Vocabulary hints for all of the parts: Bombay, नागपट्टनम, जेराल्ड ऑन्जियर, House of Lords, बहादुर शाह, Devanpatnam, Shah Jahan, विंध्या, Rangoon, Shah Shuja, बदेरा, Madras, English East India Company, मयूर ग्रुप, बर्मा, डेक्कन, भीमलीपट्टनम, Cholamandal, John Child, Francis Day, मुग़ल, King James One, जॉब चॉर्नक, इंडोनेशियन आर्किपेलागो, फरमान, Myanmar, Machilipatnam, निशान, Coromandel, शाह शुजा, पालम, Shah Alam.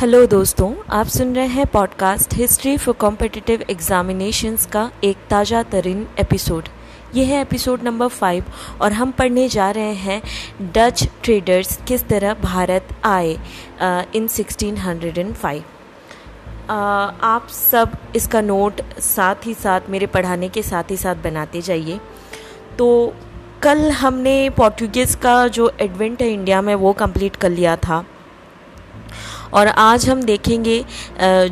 Hello दोस्तों, आप सुन रहे हैं podcast history for competitive examinations का एक ताज़ा तरीन एपिसोड। यह है एपिसोड नंबर 5 और हम पढ़ने जा रहे हैं डच ट्रेडर्स किस तरह भारत आए इन 1605। आप सब इसका नोट साथ ही साथ मेरे पढ़ाने के साथ ही साथ बनाते जाइए। तो कल हमने पोर्टुगीज़ का जो एडवेंट है इंडिया में वो कंप्लीट कर लिया था और आज हम देखेंगे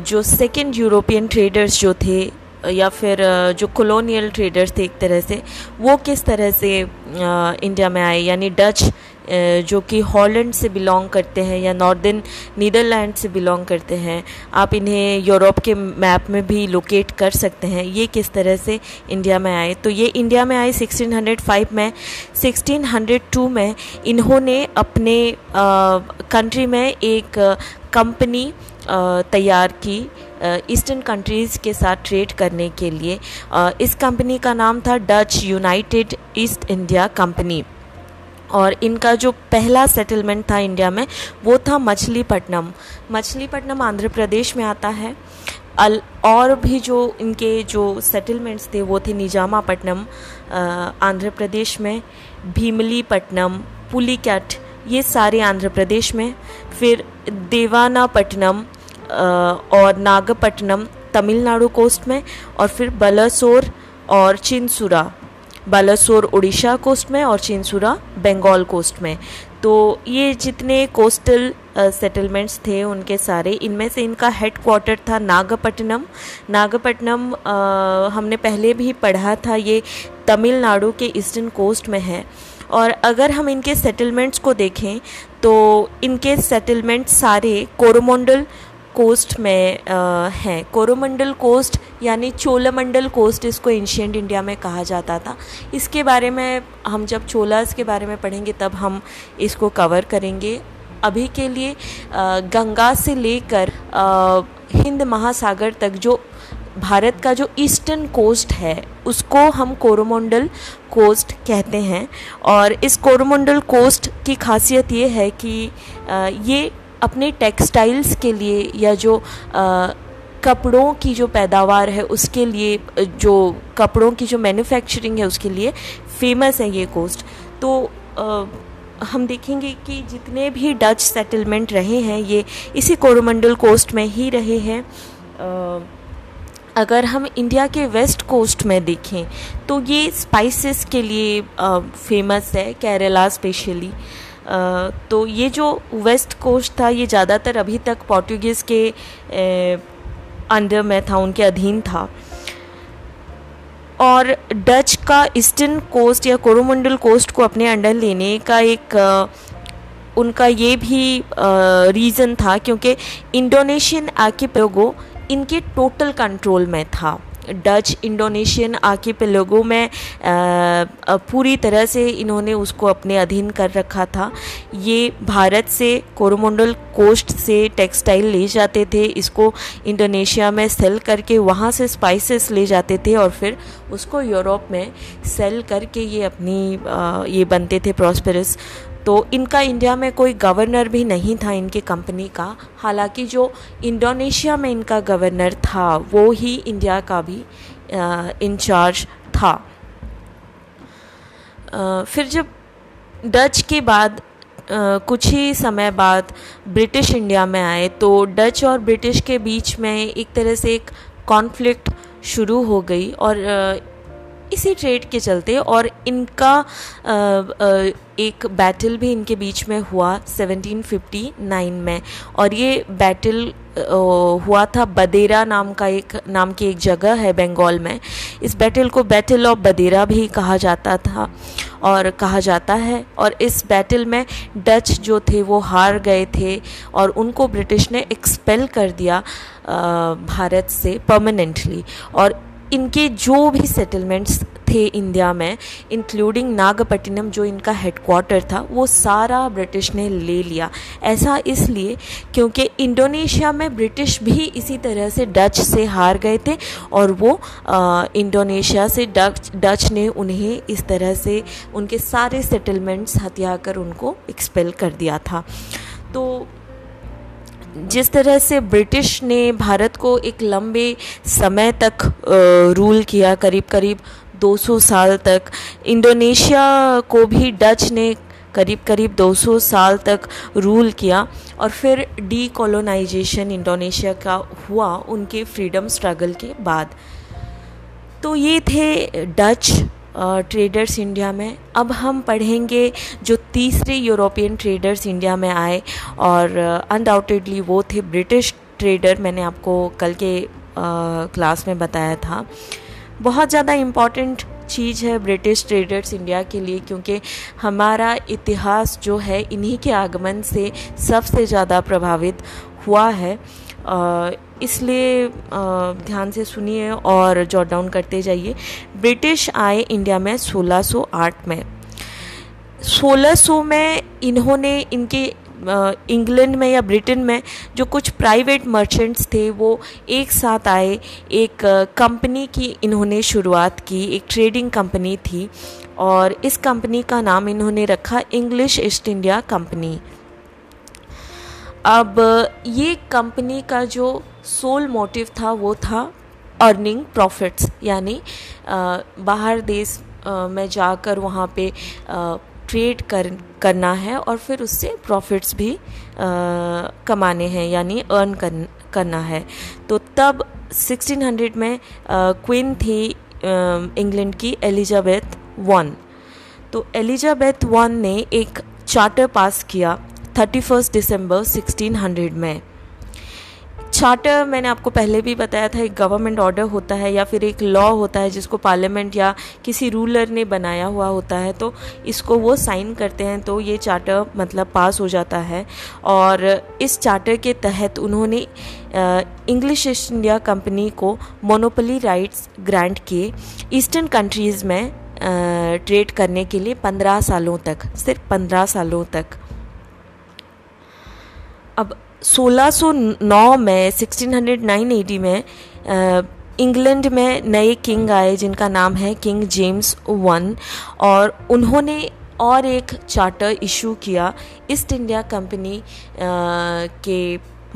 जो सेकंड यूरोपियन ट्रेडर्स जो थे या फिर जो कॉलोनियल ट्रेडर्स थे एक तरह से, वो किस तरह से इंडिया में आए। यानी डच जो कि हॉलैंड से बिलोंग करते हैं या नॉर्दर्न नीदरलैंड से बिलोंग करते हैं, आप इन्हें यूरोप के मैप में भी लोकेट कर सकते हैं। ये किस तरह से इंडिया में आए, तो ये इंडिया में आए 1605 में। 1602 में इन्होंने अपने कंट्री में एक कंपनी तैयार की ईस्टर्न कंट्रीज़ के साथ ट्रेड करने के लिए। इस कंपनी का नाम था Dutch United east India company और इनका जो पहला सेटलमेंट था इंडिया में वो था मछलीपट्टनम। मछलीपट्टनम आंध्र प्रदेश में आता है। और भी जो इनके जो सेटलमेंट्स थे वो थे निजामापट्टनम आंध्र प्रदेश में, भीमलीपट्टनम, पुलिकैट, ये सारे आंध्र प्रदेश में, फिर देवानापट्टनम और नागपट्टनम तमिलनाडु कोस्ट में, और फिर बलासोर और चिनसुरा। बालासोर उड़ीसा कोस्ट में और चिंसूरा बंगाल कोस्ट में। तो ये जितने कोस्टल सेटलमेंट्स थे उनके सारे, इनमें से इनका हेड क्वार्टर था नागपट्टनम। नागपट्टनम हमने पहले भी पढ़ा था, ये तमिलनाडु के ईस्टर्न कोस्ट में है। और अगर हम इनके सेटलमेंट्स को देखें तो इनके सेटलमेंट सारे कोरोमंडल कोस्ट में हैं। कोरोमंडल कोस्ट यानी चोलामंडल कोस्ट, इसको एंशिएंट इंडिया में कहा जाता था। इसके बारे में हम जब चोलास के बारे में पढ़ेंगे तब हम इसको कवर करेंगे। अभी के लिए गंगा से लेकर हिंद महासागर तक जो भारत का जो ईस्टर्न कोस्ट है उसको हम कोरोमंडल कोस्ट कहते हैं। और इस कोरोमंडल कोस्ट की खासियत ये है कि ये अपने टेक्सटाइल्स के लिए या जो कपड़ों की जो पैदावार है उसके लिए, जो कपड़ों की जो मैन्युफैक्चरिंग है उसके लिए फेमस है ये कोस्ट। तो हम देखेंगे कि जितने भी डच सेटलमेंट रहे हैं ये इसी कोरोमंडल कोस्ट में ही रहे हैं। अगर हम इंडिया के वेस्ट कोस्ट में देखें तो ये स्पाइसेस के लिए फेमस है, केरला स्पेशली। तो ये जो वेस्ट कोस्ट था ये ज़्यादातर अभी तक पोर्टुगीज़ के अंडर में था, उनके अधीन था। और डच का ईस्टर्न कोस्ट या कोरोमंडल कोस्ट को अपने अंडर लेने का एक उनका ये भी रीज़न था क्योंकि इंडोनेशियन आर्किपेलागो इनके टोटल कंट्रोल में था। डच इंडोनेशियन आर्किपेलागो में पूरी तरह से इन्होंने उसको अपने अधीन कर रखा था। ये भारत से कोरोमंडल कोस्ट से टेक्सटाइल ले जाते थे, इसको इंडोनेशिया में सेल करके वहाँ से स्पाइसेस ले जाते थे और फिर उसको यूरोप में सेल करके ये अपनी ये बनते थे प्रॉस्पेरस। तो इनका इंडिया में कोई गवर्नर भी नहीं था इनके कंपनी का, हालांकि जो इंडोनेशिया में इनका गवर्नर था वो ही इंडिया का भी इंचार्ज था। फिर जब डच के बाद कुछ ही समय बाद ब्रिटिश इंडिया में आए तो डच और ब्रिटिश के बीच में एक तरह से एक कॉन्फ्लिक्ट शुरू हो गई और इसी ट्रेड के चलते, और इनका एक बैटल भी इनके बीच में हुआ 1759 में। और ये बैटल हुआ था बदेरा नाम की एक जगह है बंगाल में। इस बैटल को बैटल ऑफ बदेरा भी कहा जाता था और कहा जाता है। और इस बैटल में डच जो थे वो हार गए थे और उनको ब्रिटिश ने एक्सपेल कर दिया भारत से परमानेंटली। और इनके जो भी सेटलमेंट्स थे इंडिया में, इंक्लूडिंग नागपट्टिनम जो इनका हेडक्वार्टर था, वो सारा ब्रिटिश ने ले लिया। ऐसा इसलिए क्योंकि इंडोनेशिया में ब्रिटिश भी इसी तरह से डच से हार गए थे और वो इंडोनेशिया से डच ने उन्हें इस तरह से उनके सारे सेटलमेंट्स हथिया कर उनको एक्सपेल कर दिया था। तो जिस तरह से ब्रिटिश ने भारत को एक लंबे समय तक रूल किया, करीब करीब 200 साल तक, इंडोनेशिया को भी डच ने करीब करीब 200 साल तक रूल किया, और फिर डीकोलोनाइजेशन इंडोनेशिया का हुआ उनके फ्रीडम स्ट्रगल के बाद। तो ये थे डच ट्रेडर्स इंडिया में। अब हम पढ़ेंगे जो तीसरे यूरोपियन ट्रेडर्स इंडिया में आए, और अनडाउटेडली वो थे ब्रिटिश ट्रेडर। मैंने आपको कल के क्लास में बताया था, बहुत ज़्यादा इम्पॉर्टेंट चीज़ है ब्रिटिश ट्रेडर्स इंडिया के लिए, क्योंकि हमारा इतिहास जो है इन्हीं के आगमन से सबसे ज़्यादा प्रभावित हुआ है। इसलिए ध्यान से सुनिए और जॉट डाउन करते जाइए। ब्रिटिश आए इंडिया में 1608 में। 1600 में इन्होंने इनके इंग्लैंड में या ब्रिटेन में जो कुछ प्राइवेट मर्चेंट्स थे वो एक साथ आए, एक कंपनी की इन्होंने शुरुआत की, एक ट्रेडिंग कंपनी थी, और इस कंपनी का नाम इन्होंने रखा इंग्लिश ईस्ट इंडिया कंपनी। अब ये कंपनी का जो सोल मोटिव था वो था अर्निंग प्रॉफिट्स, यानी बाहर देश में जाकर वहाँ पे ट्रेड करना है और फिर उससे प्रॉफिट्स भी कमाने हैं, यानी अर्न करना है। तो तब 1600 में क्वीन थी इंग्लैंड की एलिजाबेथ वन। तो एलिजाबेथ वन ने एक चार्टर पास किया 31 दिसंबर 1600 में। चार्टर मैंने आपको पहले भी बताया था, एक गवर्नमेंट ऑर्डर होता है या फिर एक लॉ होता है जिसको पार्लियामेंट या किसी रूलर ने बनाया हुआ होता है, तो इसको वो साइन करते हैं, तो ये चार्टर मतलब पास हो जाता है। और इस चार्टर के तहत उन्होंने इंग्लिश ईस्ट इंडिया कंपनी को मोनोपोली राइट्स ग्रांट किए ईस्टर्न कंट्रीज़ में ट्रेड करने के लिए 15 सालों तक, सिर्फ 15 सालों तक। अब 1609 में 1609 AD में इंग्लैंड में नए किंग आए जिनका नाम है किंग जेम्स वन, और उन्होंने और एक चार्टर इशू किया ईस्ट इंडिया कंपनी के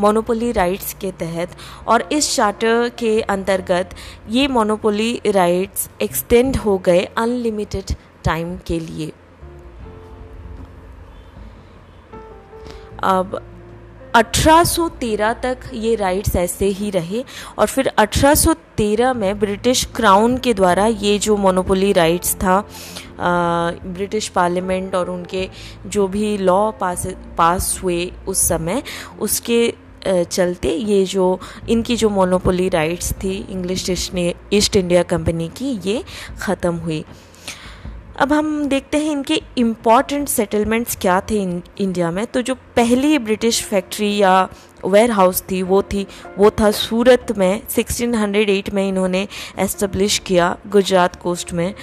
मोनोपोली राइट्स के तहत, और इस चार्टर के अंतर्गत ये मोनोपोली राइट्स एक्सटेंड हो गए अनलिमिटेड टाइम के लिए। अब 1813 तक ये राइट्स ऐसे ही रहे, और फिर 1813 में ब्रिटिश क्राउन के द्वारा ये जो मोनोपोली राइट्स था, ब्रिटिश पार्लियामेंट और उनके जो भी लॉ पास हुए उस समय, उसके चलते ये जो इनकी जो मोनोपोली राइट्स थी इंग्लिश ईस्ट इंडिया कंपनी की, ये ख़त्म हुई। अब हम देखते हैं इनके इम्पॉर्टेंट सेटलमेंट्स क्या थे इंडिया में। तो जो पहली ब्रिटिश फैक्ट्री या वेयर हाउस थी वो था सूरत में 1608 में इन्होंने एस्टेब्लिश किया, गुजरात कोस्ट में।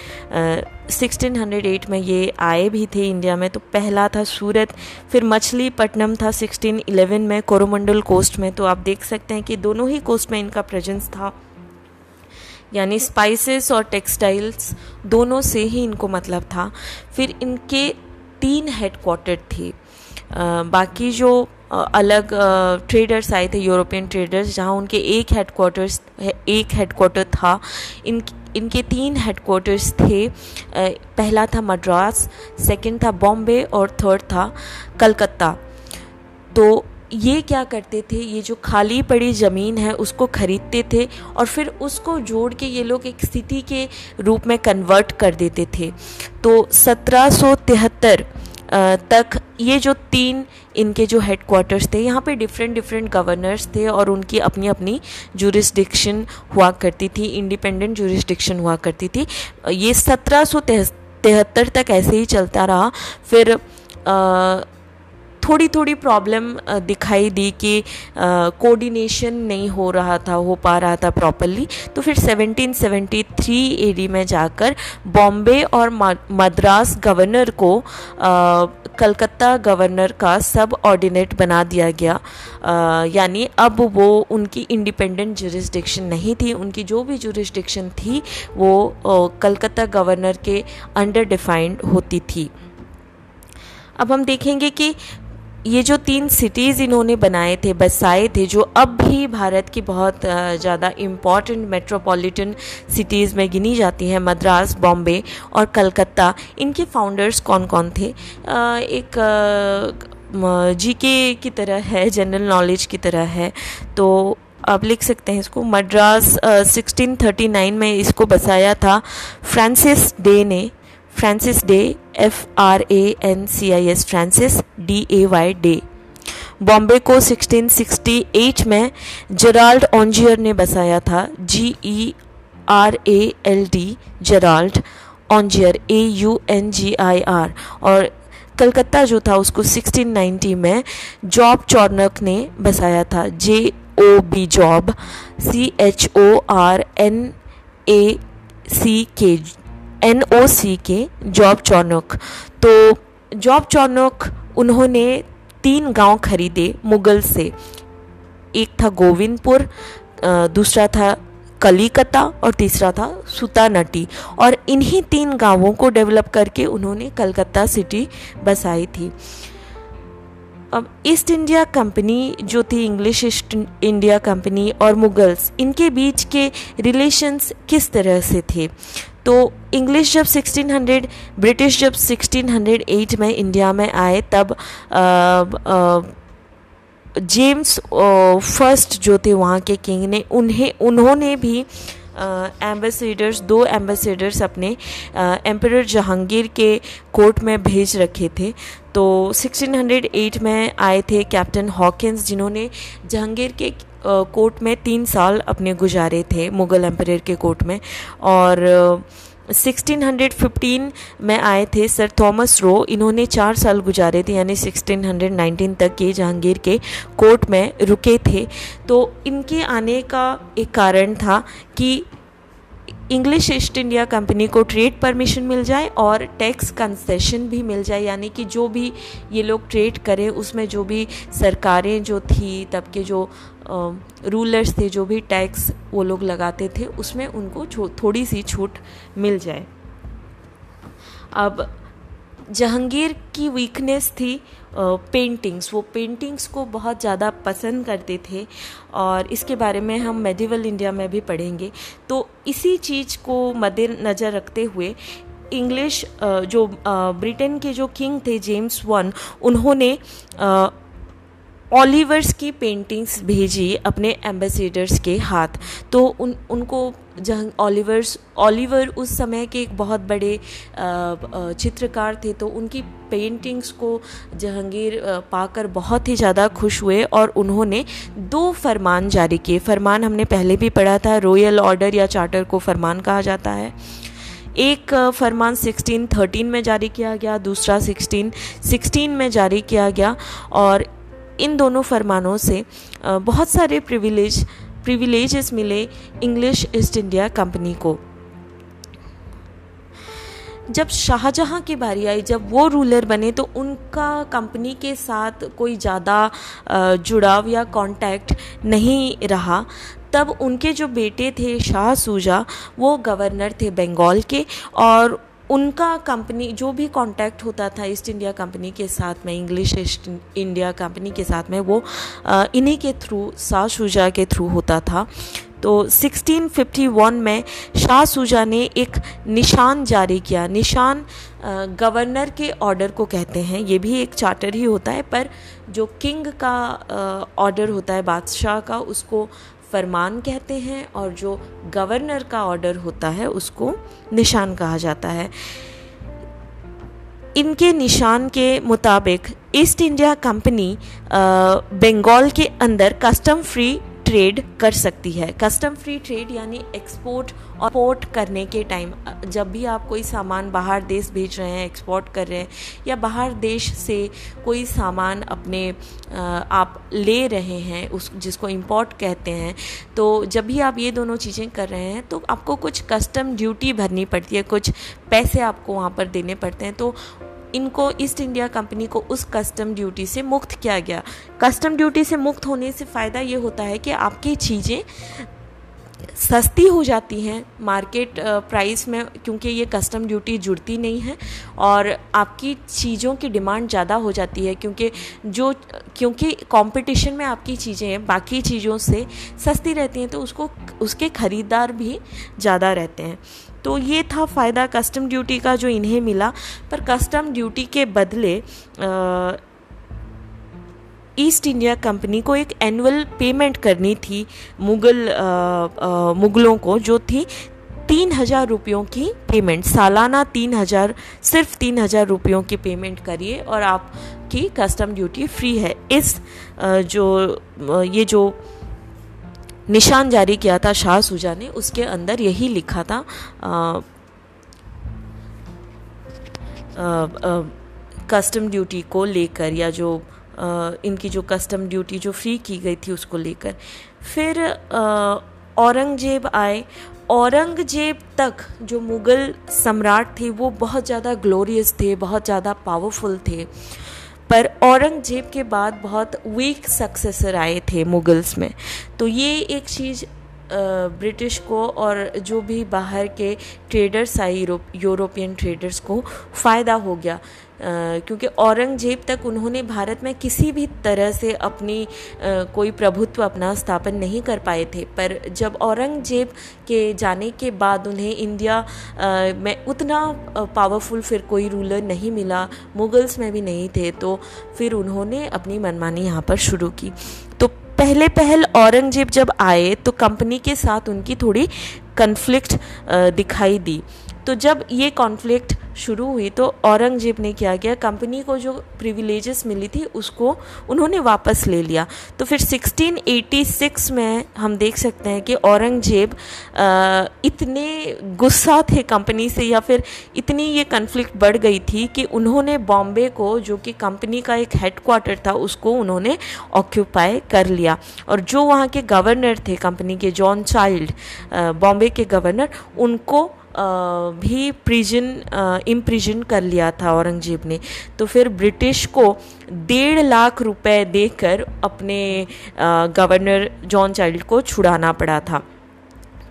1608 में ये आए भी थे इंडिया में, तो पहला था सूरत, फिर मछलीपट्टनम था 1611 में कोरोमंडल कोस्ट में। तो आप देख सकते हैं कि दोनों ही कोस्ट में इनका प्रेजेंस था, यानी स्पाइसेस और टेक्सटाइल्स दोनों से ही इनको मतलब था। फिर इनके 3 हेडक्वार्टर थे, बाकी जो अलग ट्रेडर्स आए थे यूरोपियन ट्रेडर्स, जहाँ उनके एक हेडक्वार्टर था। इनके 3 हेडक्वार्टर्स थे, पहला था मद्रास, सेकंड था बॉम्बे, और थर्ड था कलकत्ता। तो ये क्या करते थे, ये जो खाली पड़ी ज़मीन है उसको खरीदते थे और फिर उसको जोड़ के ये लोग एक सिटी के रूप में कन्वर्ट कर देते थे। तो 1773 तक ये जो 3 इनके जो हेडक्वार्टर्स थे, यहाँ पे डिफरेंट गवर्नर्स थे और उनकी अपनी अपनी ज्यूरिसडिक्शन हुआ करती थी, इंडिपेंडेंट ज्यूरिसडिक्शन हुआ करती थी। ये 1773 तक ऐसे ही चलता रहा। फिर थोड़ी प्रॉब्लम दिखाई दी कि कोऑर्डिनेशन नहीं हो पा रहा था प्रॉपरली। तो फिर 1773 एडी में जाकर बॉम्बे और मद्रास गवर्नर को कलकत्ता गवर्नर का सब ऑर्डिनेट बना दिया गया, यानी अब वो उनकी इंडिपेंडेंट ज्यूरिसडिक्शन नहीं थी, उनकी जो भी ज्यूरिसडिक्शन थी वो कलकत्ता गवर्नर के अंडर डिफाइंड होती थी। अब हम देखेंगे कि ये जो तीन सिटीज़ इन्होंने बनाए थे, बसाए थे, जो अब भी भारत की बहुत ज़्यादा इम्पॉर्टेंट मेट्रोपॉलिटन सिटीज़ में गिनी जाती हैं, मद्रास, बॉम्बे और कलकत्ता, इनके फाउंडर्स कौन कौन थे? एक जीके की तरह है, जनरल नॉलेज की तरह है, तो आप लिख सकते हैं इसको। मद्रास 1639 में इसको बसाया था फ्रांसिस डे ने, Francis Day, FRANCIS, Francis DAY। Bombay को 1668 में जेराल्ड ऑन्जियर ने बसाया था, GERALD, जेराल्ड ऑन्जियर, AUNGIR। और कलकत्ता जो था उसको 1690 में जॉब चॉर्नक ने बसाया था, JOB, Job, CHORNACK, जॉब चॉर्नक। तो जॉब चॉर्नक, उन्होंने 3 गांव खरीदे मुगल से, एक था गोविंदपुर, दूसरा था कलिकता और तीसरा था सुतानटी, और इन्हीं 3 गांवों को डेवलप करके उन्होंने कलकत्ता सिटी बसाई थी। अब ईस्ट इंडिया कंपनी जो थी, इंग्लिश ईस्ट इंडिया कंपनी और मुगल्स, इनके बीच के रिलेशंस किस तरह से थे? तो इंग्लिश जब 1600, ब्रिटिश जब 1608 में इंडिया में आए, तब जेम्स फर्स्ट जो थे वहाँ के किंग ने उन्होंने भी एम्बेसडर्स, 2 एम्बेसडर्स अपने एम्परर जहांगीर के कोर्ट में भेज रखे थे। तो 1608 में आए थे कैप्टन हॉकिंस, जिन्होंने जहांगीर के कोर्ट में 3 साल अपने गुजारे थे, मुग़ल एम्परर के कोर्ट में। और 1615 में आए थे सर थॉमस रो, इन्होंने 4 साल गुजारे थे, यानी 1619 तक के जहांगीर के कोर्ट में रुके थे। तो इनके आने का एक कारण था कि इंग्लिश ईस्ट इंडिया कंपनी को ट्रेड परमिशन मिल जाए और टैक्स कंसेशन भी मिल जाए, यानी कि जो भी ये लोग ट्रेड करें उसमें जो भी सरकारें जो थी, तब के जो रूलर्स थे, जो भी टैक्स वो लोग लगाते थे उसमें उनको थोड़ी सी छूट मिल जाए। अब जहांगीर की वीकनेस थी पेंटिंग्स, वो पेंटिंग्स को बहुत ज़्यादा पसंद करते थे, और इसके बारे में हम मेडिवल इंडिया में भी पढ़ेंगे। तो इसी चीज़ को मद्देनज़र रखते हुए इंग्लिश जो ब्रिटेन के जो किंग थे जेम्स 1, उन्होंने ओलिवर्स की पेंटिंग्स भेजी अपने एम्बेसडर्स के हाथ। तो उनको ओलिवर उस समय के एक बहुत बड़े चित्रकार थे, तो उनकी पेंटिंग्स को जहांगीर पाकर बहुत ही ज़्यादा खुश हुए और उन्होंने 2 फरमान जारी किए। फरमान हमने पहले भी पढ़ा था, रॉयल ऑर्डर या चार्टर को फरमान कहा जाता है। एक फरमान 1613 में जारी किया गया, दूसरा 1616 में जारी किया गया, और इन दोनों फरमानों से बहुत सारे प्रिविलेजेस मिले इंग्लिश ईस्ट इंडिया कंपनी को। जब शाहजहां की बारी आई, जब वो रूलर बने, तो उनका कंपनी के साथ कोई ज़्यादा जुड़ाव या कांटेक्ट नहीं रहा। तब उनके जो बेटे थे शाह सूजा, वो गवर्नर थे बंगाल के, और उनका कंपनी जो भी कांटेक्ट होता था ईस्ट इंडिया कंपनी के साथ में, इंग्लिश ईस्ट इंडिया कंपनी के साथ में, वो इन्हीं के थ्रू, शाह शुजा के थ्रू होता था। तो 1651 में शाह शुजा ने एक निशान जारी किया। निशान गवर्नर के ऑर्डर को कहते हैं, ये भी एक चार्टर ही होता है, पर जो किंग का ऑर्डर होता है, बादशाह का, उसको फरमान कहते हैं, और जो गवर्नर का ऑर्डर होता है उसको निशान कहा जाता है। इनके निशान के मुताबिक ईस्ट इंडिया कंपनी बंगाल के अंदर कस्टम फ्री ट्रेड कर सकती है। कस्टम फ्री ट्रेड यानी एक्सपोर्ट और इंपोर्ट करने के टाइम, जब भी आप कोई सामान बाहर देश भेज रहे हैं, एक्सपोर्ट कर रहे हैं, या बाहर देश से कोई सामान अपने आप ले रहे हैं, उस जिसको इंपोर्ट कहते हैं, तो जब भी आप ये दोनों चीज़ें कर रहे हैं तो आपको कुछ कस्टम ड्यूटी भरनी पड़ती है, कुछ पैसे आपको वहाँ पर देने पड़ते हैं। तो इनको, ईस्ट इंडिया कंपनी को, उस कस्टम ड्यूटी से मुक्त किया गया। कस्टम ड्यूटी से मुक्त होने से फ़ायदा ये होता है कि आपकी चीज़ें सस्ती हो जाती हैं मार्केट प्राइस में, क्योंकि ये कस्टम ड्यूटी जुड़ती नहीं है और आपकी चीज़ों की डिमांड ज़्यादा हो जाती है, क्योंकि कंपटीशन में आपकी चीज़ें बाकी चीज़ों से सस्ती रहती हैं, तो उसके ख़रीदार भी ज़्यादा रहते हैं। तो ये था फ़ायदा कस्टम ड्यूटी का जो इन्हें मिला। पर कस्टम ड्यूटी के बदले ईस्ट इंडिया कंपनी को एक एनुअल पेमेंट करनी थी मुग़लों को, जो थी 3,000 रुपयों की पेमेंट, सालाना 3,000, सिर्फ 3,000 रुपयों की पेमेंट करिए और आपकी कस्टम ड्यूटी फ्री है। ये जो निशान जारी किया था शाह सुजा ने, उसके अंदर यही लिखा था कस्टम ड्यूटी को लेकर, या जो इनकी जो कस्टम ड्यूटी जो फ्री की गई थी उसको लेकर। फिर औरंगजेब आए। औरंगजेब तक जो मुग़ल सम्राट थे वो बहुत ज़्यादा ग्लोरियस थे, बहुत ज़्यादा पावरफुल थे, पर औरंगजेब के बाद बहुत वीक सक्सेसर आए थे मुग़ल्स में। तो ये एक चीज़ ब्रिटिश को और जो भी बाहर के ट्रेडर्स आए, यूरोपियन ट्रेडर्स को फ़ायदा हो गया, क्योंकि औरंगजेब तक उन्होंने भारत में किसी भी तरह से अपनी कोई प्रभुत्व अपना स्थापन नहीं कर पाए थे। पर जब औरंगजेब के जाने के बाद उन्हें इंडिया में उतना पावरफुल फिर कोई रूलर नहीं मिला, मुग़ल्स में भी नहीं थे, तो फिर उन्होंने अपनी मनमानी यहाँ पर शुरू की। तो पहले पहल औरंगजेब जब आए तो कंपनी के साथ उनकी थोड़ी कन्फ्लिक्ट दिखाई दी। तो जब ये कॉन्फ्लिक्ट शुरू हुई तो औरंगजेब ने क्या किया, कंपनी को जो प्रिविलेजेस मिली थी उसको उन्होंने वापस ले लिया। तो फिर 1686 में हम देख सकते हैं कि औरंगजेब इतने गुस्सा थे कंपनी से, या फिर इतनी ये कन्फ्लिक्ट बढ़ गई थी कि उन्होंने बॉम्बे को, जो कि कंपनी का एक हेडक्वार्टर था, उसको उन्होंने ऑक्यूपाई कर लिया। और जो वहाँ के गवर्नर थे कंपनी के, जॉन चाइल्ड बॉम्बे के गवर्नर, उनको भी इम्प्रिजन कर लिया था औरंगजेब ने। तो फिर ब्रिटिश को 1.5 लाख रुपए देकर अपने गवर्नर जॉन चाइल्ड को छुड़ाना पड़ा था।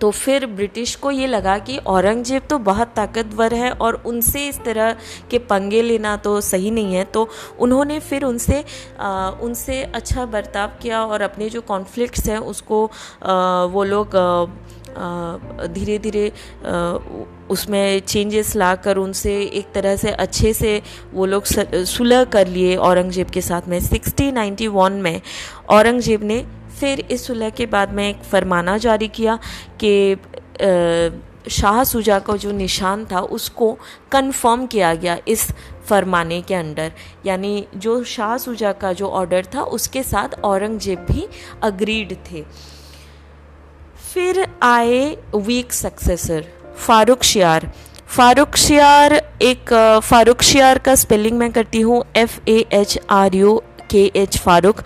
तो फिर ब्रिटिश को ये लगा कि औरंगजेब तो बहुत ताकतवर है और उनसे इस तरह के पंगे लेना तो सही नहीं है। तो उन्होंने फिर उनसे अच्छा बर्ताव किया और अपने जो कॉन्फ्लिक्ट्स हैं उसको वो लोग धीरे धीरे उसमें चेंजेस लाकर उनसे एक तरह से अच्छे से वो लोग सुलह कर लिए औरंगजेब के साथ में। 1691 में औरंगजेब ने फिर इस सुलह के बाद में एक फरमाना जारी किया कि शाह सुजा का जो निशान था उसको कंफर्म किया गया इस फरमाने के अंडर, यानी जो शाह सुजा का जो ऑर्डर था उसके साथ औरंगजेब भी अग्रीड थे। फिर आए वीक सक्सेसर फारुखशियार। फारुखशियार का स्पेलिंग मैं करती हूँ FARUKH, फारूक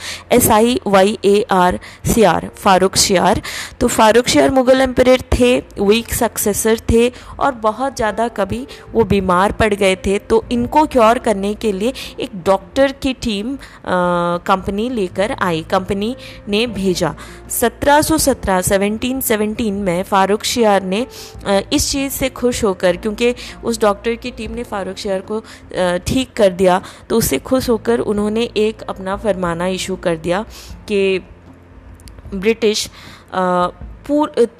SIYAR फारुखशियार। तो फारुखशियार मुग़ल एम्परर थे, वीक सक्सेसर थे और बहुत ज़्यादा कभी वो बीमार पड़ गए थे। तो इनको क्योर करने के लिए एक डॉक्टर की टीम कंपनी लेकर आई, कंपनी ने भेजा। 1717 में फारुखशियार ने इस चीज़ से खुश होकर, क्योंकि उस डॉक्टर की टीम ने फारुखशियार को ठीक कर दिया, तो उससे खुश होकर उन्होंने एक अपना फरमाना इशू कर दिया कि ब्रिटिश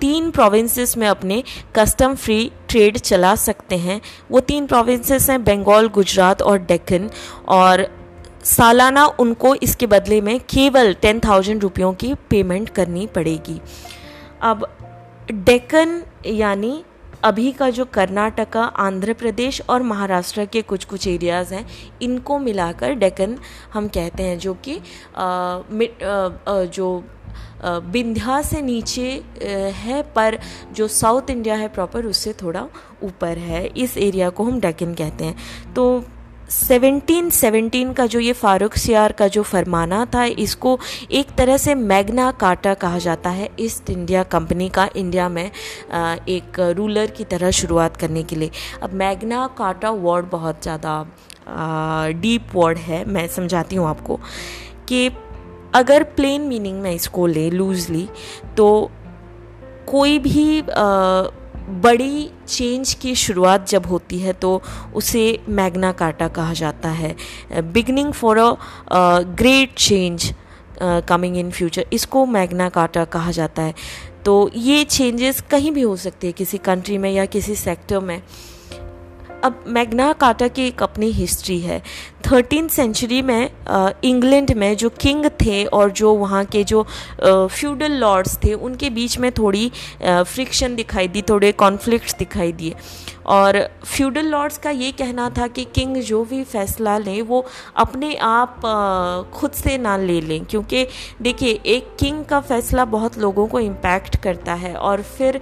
3 प्रोविंसेस में अपने कस्टम फ्री ट्रेड चला सकते हैं। वो 3 प्रोविंसेस हैं बंगाल, गुजरात और डेक्कन, और सालाना उनको इसके बदले में केवल 10,000 रुपयों की पेमेंट करनी पड़ेगी। अब डेक्कन यानी अभी का जो कर्नाटका, आंध्र प्रदेश और महाराष्ट्र के कुछ एरियाज़ हैं, इनको मिलाकर डेक्कन हम कहते हैं, जो कि जो विंध्या से नीचे है, पर जो साउथ इंडिया है प्रॉपर उससे थोड़ा ऊपर है, इस एरिया को हम डेक्कन कहते हैं। तो 1717 का जो ये फारुखसियार का जो फरमाना था, इसको एक तरह से मैग्ना कार्टा कहा जाता है, ईस्ट इंडिया कंपनी का इंडिया में एक रूलर की तरह शुरुआत करने के लिए। अब मैग्ना कार्टा वर्ड बहुत ज़्यादा डीप वर्ड है, मैं समझाती हूँ आपको कि अगर प्लेन मीनिंग में इसको ले लूजली तो कोई भी बड़ी चेंज की शुरुआत जब होती है तो उसे मैग्ना कार्टा कहा जाता है. Beginning for a great change coming in future, इसको मैग्ना कार्टा कहा जाता है. तो ये चेंजेस कहीं भी हो सकते हैं, किसी कंट्री में या किसी सेक्टर में. अब मैग्ना कार्टा की एक अपनी हिस्ट्री है. 13th सेंचुरी में इंग्लैंड में जो किंग थे और जो वहाँ के जो फ्यूडल लॉर्ड्स थे उनके बीच में थोड़ी फ्रिक्शन दिखाई दी, थोड़े कॉन्फ्लिक्ट्स दिखाई दिए. और फ्यूडल लॉर्ड्स का ये कहना था कि किंग जो भी फैसला लें वो अपने आप खुद से ना ले लें, क्योंकि देखिए एक किंग का फैसला बहुत लोगों को इम्पैक्ट करता है और फिर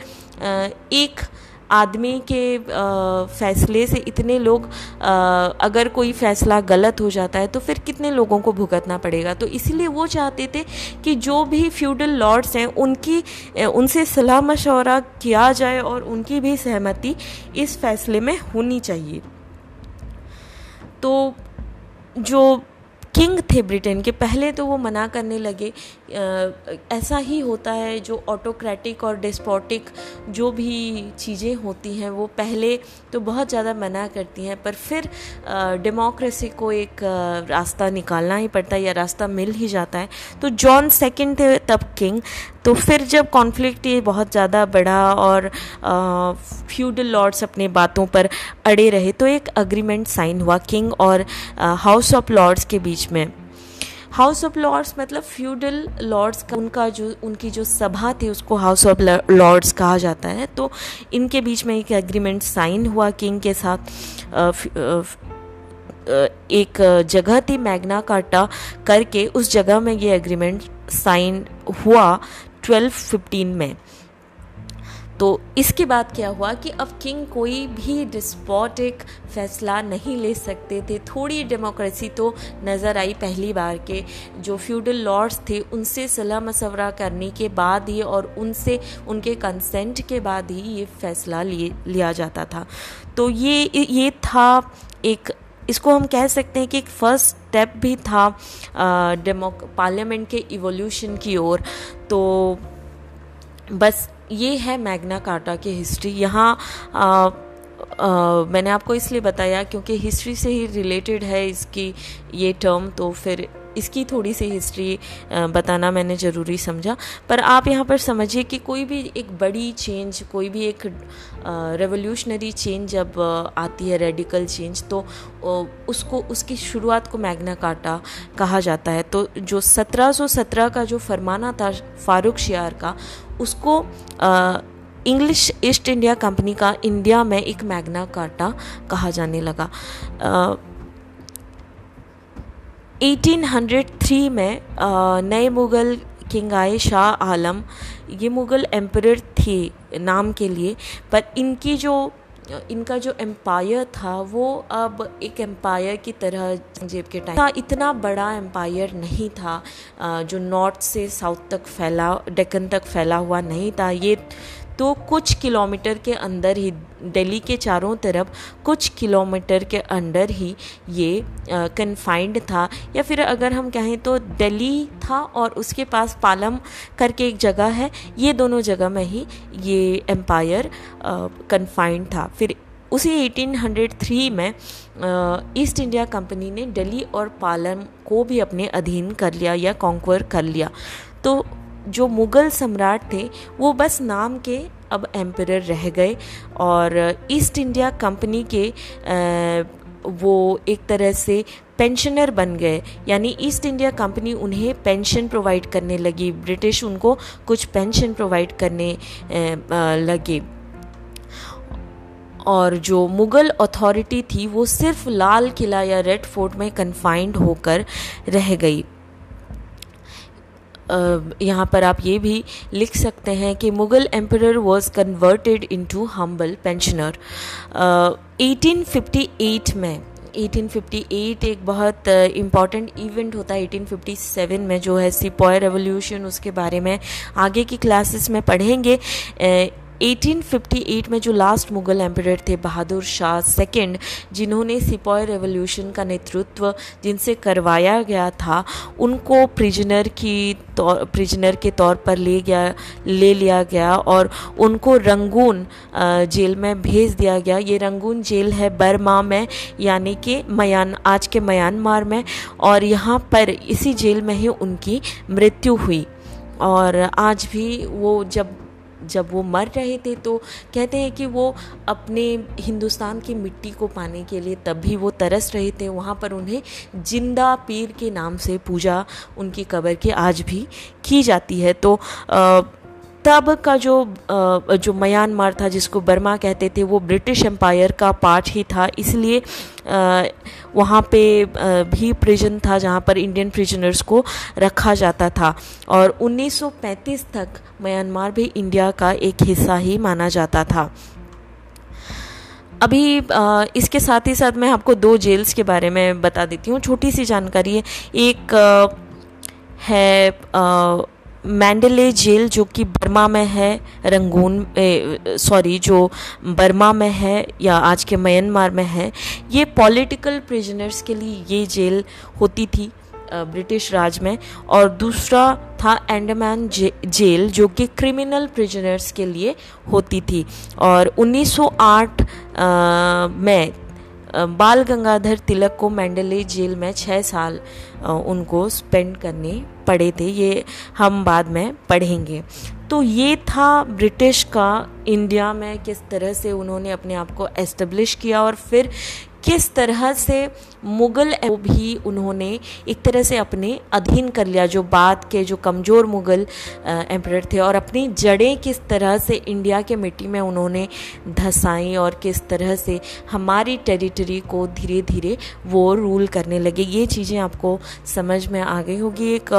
एक आदमी के फैसले से इतने लोग, अगर कोई फैसला गलत हो जाता है तो फिर कितने लोगों को भुगतना पड़ेगा. तो इसीलिए वो चाहते थे कि जो भी फ्यूडल लॉर्ड्स हैं उनसे सलाह मशवरा किया जाए और उनकी भी सहमति इस फैसले में होनी चाहिए. तो जो किंग थे ब्रिटेन के, पहले तो वो मना करने लगे. ऐसा ही होता है, जो ऑटोक्रेटिक और डिस्पोटिक जो भी चीज़ें होती हैं वो पहले तो बहुत ज़्यादा मना करती हैं, पर फिर डेमोक्रेसी को एक रास्ता निकालना ही पड़ता है या रास्ता मिल ही जाता है. तो जॉन सेकंड थे तब किंग. तो फिर जब कॉन्फ्लिक्ट ये बहुत ज़्यादा बढ़ा और फ्यूडल लॉर्ड्स अपने बातों पर अड़े रहे, तो एक अग्रीमेंट साइन हुआ किंग और हाउस ऑफ लॉर्ड्स के बीच में. हाउस ऑफ लॉर्ड्स मतलब फ्यूडल लॉर्ड्स का उनकी जो सभा थी उसको हाउस ऑफ लॉर्ड्स कहा जाता है. तो इनके बीच में एक एग्रीमेंट साइन हुआ किंग के साथ. एक जगह थी मैग्ना कार्टा करके, उस जगह में ये एग्रीमेंट साइन हुआ 1215 में. तो इसके बाद क्या हुआ कि अब किंग कोई भी डिस्पोटिक फैसला नहीं ले सकते थे. थोड़ी डेमोक्रेसी तो नज़र आई पहली बार के जो फ्यूडल लॉर्ड्स थे उनसे सलाह मशवरा करने के बाद ही और उनसे उनके कंसेंट के बाद ही ये फैसला लिया जाता था. तो ये था एक, इसको हम कह सकते हैं कि एक फर्स्ट स्टेप भी था पार्लियामेंट के इवोल्यूशन की ओर. तो बस ये है मैग्ना कार्टा की हिस्ट्री. यहाँ मैंने आपको इसलिए बताया क्योंकि हिस्ट्री से ही रिलेटेड है इसकी ये टर्म, तो फिर इसकी थोड़ी सी हिस्ट्री बताना मैंने ज़रूरी समझा. पर आप यहाँ पर समझिए कि कोई भी एक बड़ी चेंज, कोई भी एक रेवोल्यूशनरी चेंज जब आती है, रेडिकल चेंज, तो उसको, उसकी शुरुआत को मैग्ना कार्टा कहा जाता है. तो जो 1717 का जो फरमाना था फारूखशियार का, उसको इंग्लिश ईस्ट इंडिया कंपनी का इंडिया में एक मैग्ना कार्टा कहा जाने लगा. 1803 में नए मुग़ल किंग आए शाह आलम. ये मुग़ल एम्परर थे नाम के लिए, पर इनका जो एम्पायर था वो अब एक एम्पायर की तरह जंगजेब के टाइम था, इतना बड़ा एम्पायर नहीं था जो नॉर्थ से साउथ तक फैला, डेक्कन तक फैला हुआ नहीं था. ये तो कुछ किलोमीटर के अंदर ही, दिल्ली के चारों तरफ कुछ किलोमीटर के अंदर ही ये कन्फाइंड था. या फिर अगर हम कहें तो दिल्ली था और उसके पास पालम करके एक जगह है, ये दोनों जगह में ही ये एम्पायर कन्फाइंड था. फिर उसी 1803 में ईस्ट इंडिया कंपनी ने दिल्ली और पालम को भी अपने अधीन कर लिया या कॉन्क्वर कर लिया. तो जो मुग़ल सम्राट थे वो बस नाम के अब एम्परर रह गए और ईस्ट इंडिया कंपनी के वो एक तरह से पेंशनर बन गए. यानी ईस्ट इंडिया कंपनी उन्हें पेंशन प्रोवाइड करने लगी, ब्रिटिश उनको कुछ पेंशन प्रोवाइड करने लगे. और जो मुग़ल अथॉरिटी थी वो सिर्फ लाल किला या रेड फोर्ट में कन्फाइंड होकर रह गई. यहाँ पर आप ये भी लिख सकते हैं कि मुग़ल emperor was converted into humble pensioner. 1858 में, 1858 एक बहुत इम्पॉर्टेंट इवेंट होता है. 1857 में जो है सिपाही रेवोल्यूशन, उसके बारे में आगे की क्लासेस में पढ़ेंगे. 1858 में जो लास्ट मुगल एम्परर थे बहादुर शाह सेकंड, जिन्होंने सिपाही रेवोल्यूशन का नेतृत्व जिनसे करवाया गया था, उनको प्रिजनर के तौर पर ले लिया गया और उनको रंगून जेल में भेज दिया गया। ये रंगून जेल है बर्मा में, यानी कि आज के म्यांमार में, और यहाँ पर इसी जेल में ही उनकी मृत्यु हुई। और आज भी वो जब वो मर रहे थे तो कहते हैं कि वो अपने हिंदुस्तान की मिट्टी को पाने के लिए तब भी वो तरस रहे थे। वहाँ पर उन्हें जिंदा पीर के नाम से पूजा उनकी कब्र की आज भी की जाती है। तो तब का जो म्यांमार था, जिसको बर्मा कहते थे, वो ब्रिटिश एम्पायर का पार्ट ही था, इसलिए वहाँ पे भी प्रिजन था जहाँ पर इंडियन प्रिजनर्स को रखा जाता था। और 1935 तक म्यांमार भी इंडिया का एक हिस्सा ही माना जाता था। अभी इसके साथ ही साथ मैं आपको दो जेल्स के बारे में बता देती हूँ, छोटी सी जानकारी है। एक है मैंडले जेल जो कि बर्मा में है, जो बर्मा में है या आज के म्यांमार में है। ये पॉलिटिकल प्रिजनर्स के लिए ये जेल होती थी ब्रिटिश राज में। और दूसरा था अंडमान जेल जो कि क्रिमिनल प्रिजनर्स के लिए होती थी। और 1908 में बाल गंगाधर तिलक को मैंडले जेल में 6 साल उनको स्पेंड करने पड़े थे, ये हम बाद में पढ़ेंगे। तो ये था ब्रिटिश का इंडिया में किस तरह से उन्होंने अपने आप को एस्टेब्लिश किया और फिर किस तरह से मुग़ल को भी उन्होंने एक तरह से अपने अधीन कर लिया, जो बाद के जो कमज़ोर मुग़ल एम्परर थे, और अपनी जड़ें किस तरह से इंडिया के मिट्टी में उन्होंने धंसाई और किस तरह से हमारी टेरिटरी को धीरे धीरे वो रूल करने लगे। ये चीज़ें आपको समझ में आ गई होगी, एक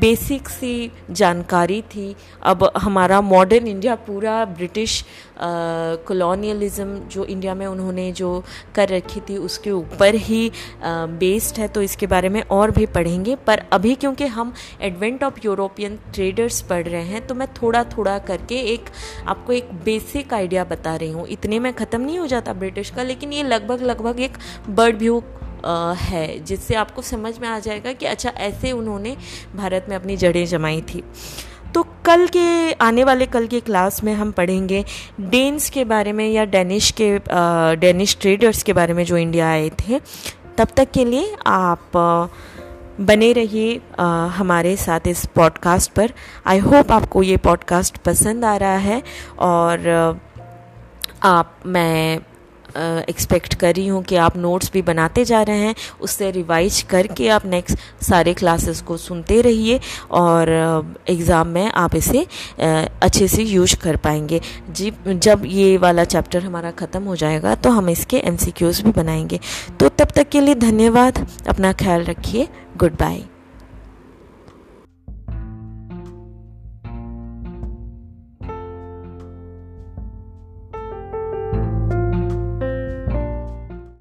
बेसिक सी जानकारी थी। अब हमारा मॉडर्न इंडिया पूरा ब्रिटिश कॉलोनियलिज़्म जो इंडिया में उन्होंने जो कर रखी थी उसके ऊपर ही बेस्ड है, तो इसके बारे में और भी पढ़ेंगे। पर अभी क्योंकि हम एडवेंट ऑफ यूरोपियन ट्रेडर्स पढ़ रहे हैं, तो मैं थोड़ा थोड़ा करके आपको एक बेसिक आइडिया बता रही हूँ। इतने में ख़त्म नहीं हो जाता ब्रिटिश का, लेकिन ये लगभग एक बर्ड व्यू है, जिससे आपको समझ में आ जाएगा कि अच्छा ऐसे उन्होंने भारत में अपनी जड़ें जमाई थी। तो आने वाले कल के क्लास में हम पढ़ेंगे डेन्स के बारे में या डेनिश ट्रेडर्स के बारे में जो इंडिया आए थे। तब तक के लिए आप बने रहिए हमारे साथ इस पॉडकास्ट पर। आई होप आपको ये पॉडकास्ट पसंद आ रहा है और मैं एक्सपेक्ट कर रही हूँ कि आप नोट्स भी बनाते जा रहे हैं, उससे रिवाइज करके आप नेक्स्ट सारे क्लासेस को सुनते रहिए और एग्ज़ाम में आप इसे अच्छे से यूज कर पाएंगे। जब ये वाला चैप्टर हमारा ख़त्म हो जाएगा तो हम इसके MCQs भी बनाएंगे। तो तब तक के लिए धन्यवाद, अपना ख्याल रखिए, गुड बाय।